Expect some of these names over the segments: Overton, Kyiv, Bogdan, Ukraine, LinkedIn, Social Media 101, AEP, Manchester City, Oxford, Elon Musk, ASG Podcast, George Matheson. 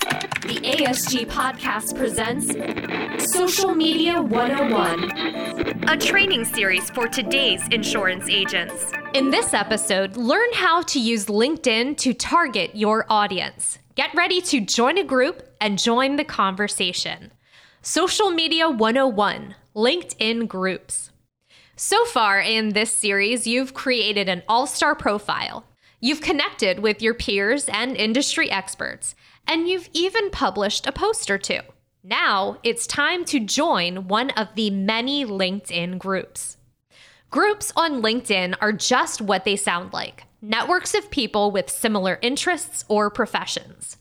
The ASG Podcast presents Social Media 101, a training series for today's insurance agents. In this episode, learn how to use LinkedIn to target your audience. Get ready to join a group and join the conversation. Social Media 101, LinkedIn Groups. So far in this series, you've created an all-star profile. You've connected with your peers and industry experts, and you've even published a post or two. Now it's time to join one of the many LinkedIn groups. Groups on LinkedIn are just what they sound like, networks of people with similar interests or professions.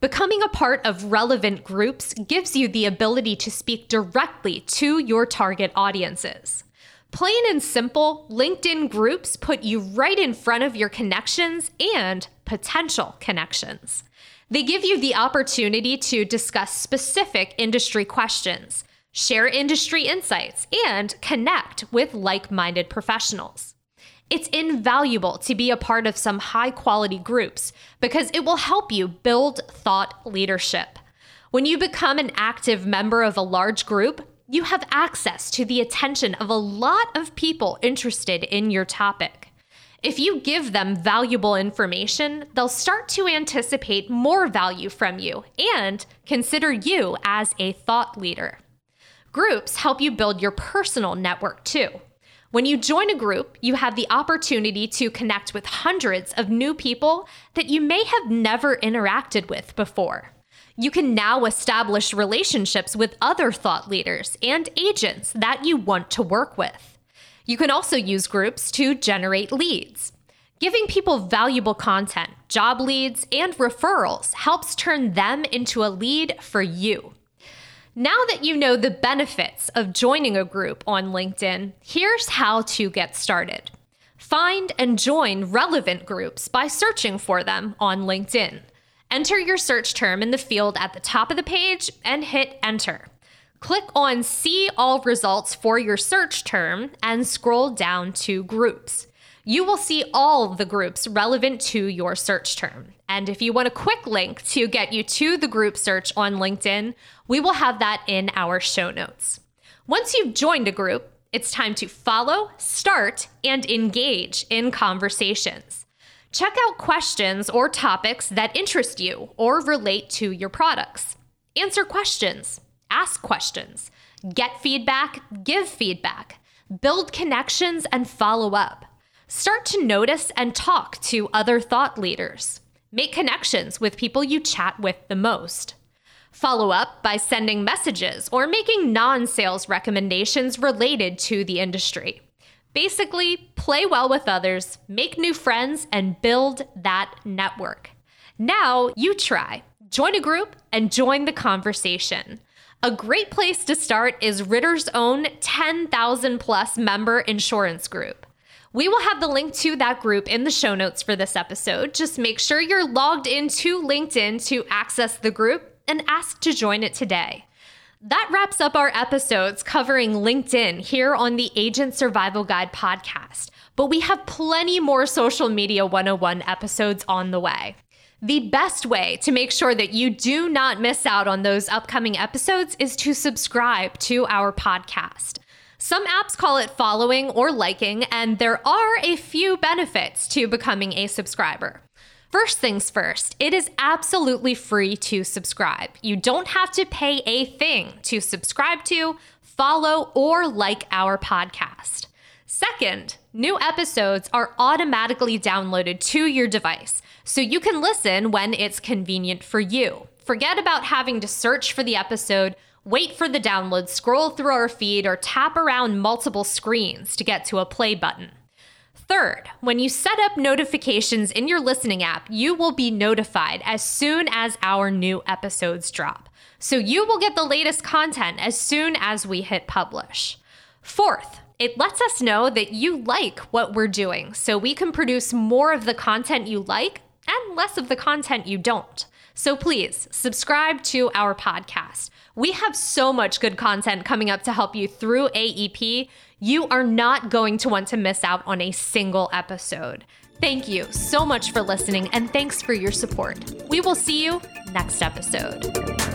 Becoming a part of relevant groups gives you the ability to speak directly to your target audiences. Plain and simple, LinkedIn groups put you right in front of your connections and potential connections. They give you the opportunity to discuss specific industry questions, share industry insights, and connect with like-minded professionals. It's invaluable to be a part of some high-quality groups because it will help you build thought leadership. When you become an active member of a large group, you have access to the attention of a lot of people interested in your topic. If you give them valuable information, they'll start to anticipate more value from you and consider you as a thought leader. Groups help you build your personal network too. When you join a group, you have the opportunity to connect with hundreds of new people that you may have never interacted with before. You can now establish relationships with other thought leaders and agents that you want to work with. You can also use groups to generate leads. Giving people valuable content, job leads, and referrals helps turn them into a lead for you. Now that you know the benefits of joining a group on LinkedIn, here's how to get started. Find and join relevant groups by searching for them on LinkedIn. Enter your search term in the field at the top of the page and hit enter. Click on See All Results for your search term and scroll down to Groups. You will see all the groups relevant to your search term. And if you want a quick link to get you to the group search on LinkedIn, we will have that in our show notes. Once you've joined a group, it's time to follow, start, and engage in conversations. Check out questions or topics that interest you or relate to your products. Answer questions. Ask questions, get feedback, give feedback, build connections, and follow up. Start to notice and talk to other thought leaders. Make connections with people you chat with the most. Follow up by sending messages or making non-sales recommendations related to the industry. Basically, play well with others, make new friends, and build that network. Now you try. Join a group and join the conversation. A great place to start is Ritter's own 10,000 plus member insurance group. We will have the link to that group in the show notes for this episode. Just make sure you're logged into LinkedIn to access the group and ask to join it today. That wraps up our episodes covering LinkedIn here on the Agent Survival Guide podcast, but we have plenty more Social Media 101 episodes on the way. The best way to make sure that you do not miss out on those upcoming episodes is to subscribe to our podcast. Some apps call it following or liking, and there are a few benefits to becoming a subscriber. First things first, it is absolutely free to subscribe. You don't have to pay a thing to subscribe to, follow, or like our podcast. Second, new episodes are automatically downloaded to your device, so you can listen when it's convenient for you. Forget about having to search for the episode, wait for the download, scroll through our feed, or tap around multiple screens to get to a play button. Third, when you set up notifications in your listening app, you will be notified as soon as our new episodes drop. So you will get the latest content as soon as we hit publish. Fourth, it lets us know that you like what we're doing, so we can produce more of the content you like and less of the content you don't. So please subscribe to our podcast. We have so much good content coming up to help you through AEP. You are not going to want to miss out on a single episode. Thank you so much for listening, and thanks for your support. We will see you next episode.